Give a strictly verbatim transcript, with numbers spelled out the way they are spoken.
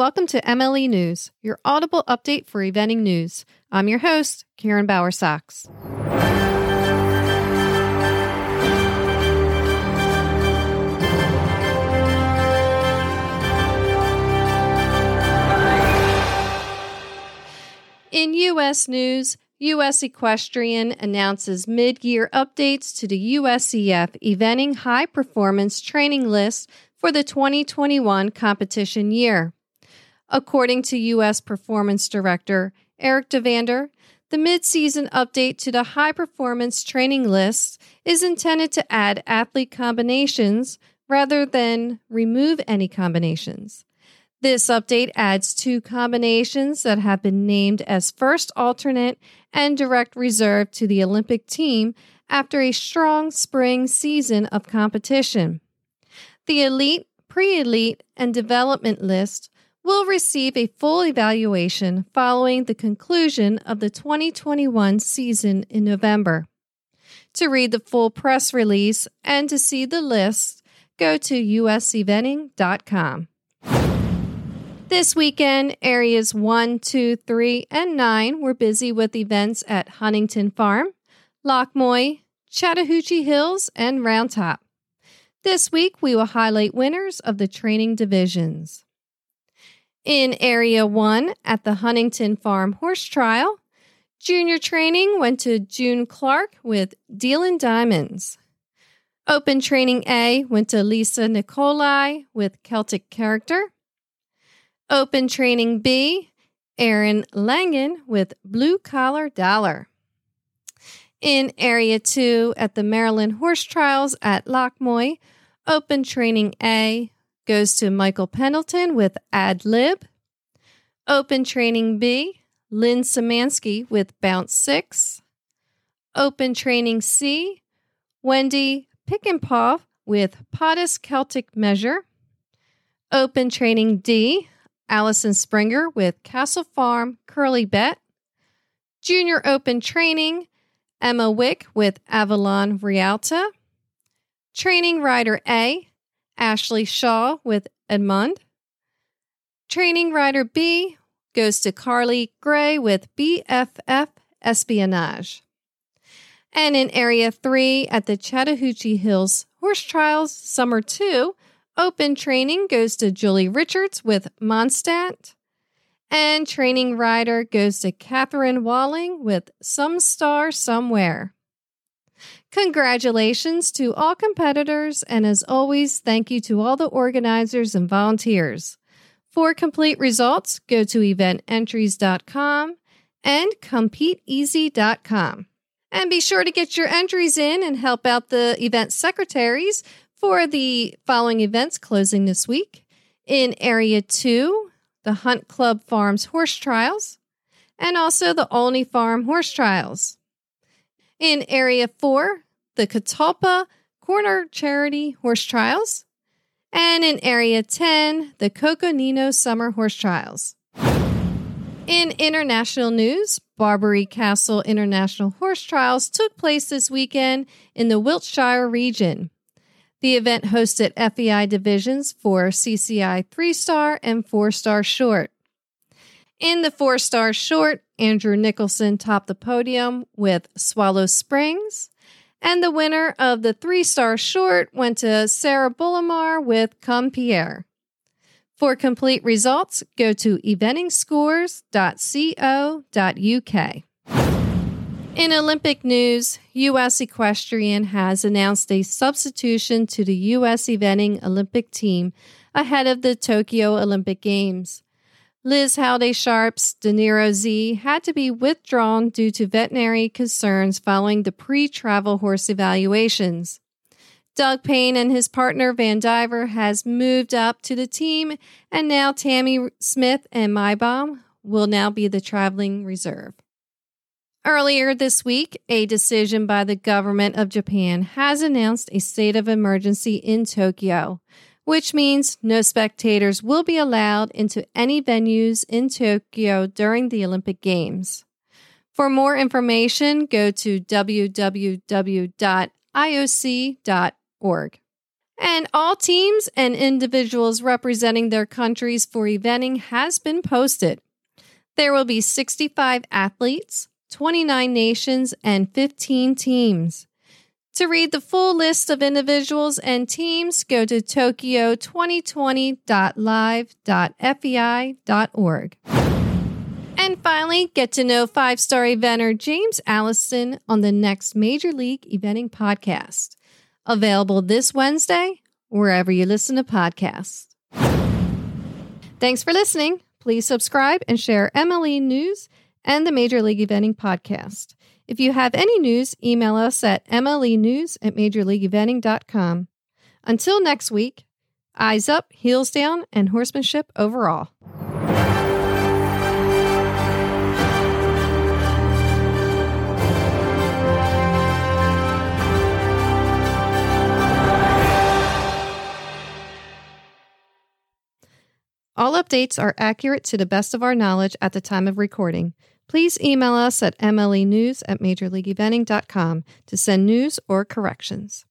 Welcome to M L E News, your audible update for eventing news. I'm your host, Karen Bauer Socks. In U S news, U S Equestrian announces mid-year updates to the U S E F Eventing High Performance Training List for the twenty twenty-one competition year. According to U S Performance Director Eric Devander, the mid-season update to the High Performance Training List is intended to add athlete combinations rather than remove any combinations. This update adds two combinations that have been named as first alternate and direct reserve to the Olympic team after a strong spring season of competition. The elite, pre-elite, and development list will receive a full evaluation following the conclusion of the twenty twenty-one season in November. To read the full press release and to see the list, go to U S eventing dot com. This weekend, areas one, two, three, and nine were busy with events at Huntington Farm, Lochmoy, Chattahoochee Hills, and Roundtop. This week, we will highlight winners of the training divisions. In Area one, at the Huntington Farm Horse Trial, junior training went to June Clark with Dealin Diamonds. Open Training A went to Lisa Nicolai with Celtic Character. Open Training B, Aaron Langen with Blue Collar Dollar. In Area two at the Maryland Horse Trials at Lochmoy, Open Training A goes to Michael Pendleton with Ad Lib. Open Training B, Lynn Szymanski with Bounce Six. Open Training C, Wendy Pickenpuff with Pottis Celtic Measure. Open Training D, Allison Springer with Castle Farm Curly Bet. Junior Open Training, Emma Wick with Avalon Rialta. Training Rider A, Ashley Shaw with Edmond. Training Rider B goes to Carly Gray with B F F Espionage. And in Area three at the Chattahoochee Hills Horse Trials Summer two, Open Training goes to Julie Richards with Mondstadt, and Training Rider goes to Catherine Walling with Some Star Somewhere. Congratulations to all competitors, and as always, thank you to all the organizers and volunteers. For complete results, go to event entries dot com and compete easy dot com. And be sure to get your entries in and help out the event secretaries for the following events closing this week. In Area two, the Hunt Club Farms Horse Trials, and also the Olney Farm Horse Trials. In Area four, the Catalpa Corner Charity Horse Trials. And in Area ten, the Coconino Summer Horse Trials. In international news, Barbary Castle International Horse Trials took place this weekend in the Wiltshire region. The event hosted F E I divisions for C C I three-star and four-star short. In the four-star short, Andrew Nicholson topped the podium with Swallow Springs, and the winner of the three-star short went to Sarah Bullimar with Come Pierre. For complete results, go to eventing scores dot co dot u k. In Olympic news, U S Equestrian has announced a substitution to the U S Eventing Olympic team ahead of the Tokyo Olympic Games. Liz Howday-Sharp's De Niro Z had to be withdrawn due to veterinary concerns following the pre-travel horse evaluations. Doug Payne and his partner Van Diver has moved up to the team, and now Tammy Smith and Mybaum will now be the traveling reserve. Earlier this week, a decision by the government of Japan has announced a state of emergency in Tokyo, which means no spectators will be allowed into any venues in Tokyo during the Olympic Games. For more information, go to w w w dot i o c dot org. and all teams and individuals representing their countries for eventing has been posted. There will be sixty-five athletes, twenty-nine nations, and fifteen teams. To read the full list of individuals and teams, go to tokyo twenty twenty dot live dot f e i dot org. And finally, get to know five-star eventer James Allison on the next Major League Eventing podcast. Available this Wednesday, wherever you listen to podcasts. Thanks for listening. Please subscribe and share M L E News and the Major League Eventing podcast. If you have any news, email us at m l e news at major league eventing dot com. Until next week, eyes up, heels down, and horsemanship overall. All updates are accurate to the best of our knowledge at the time of recording. Please email us at m l e news at major league eventing dot com to send news or corrections.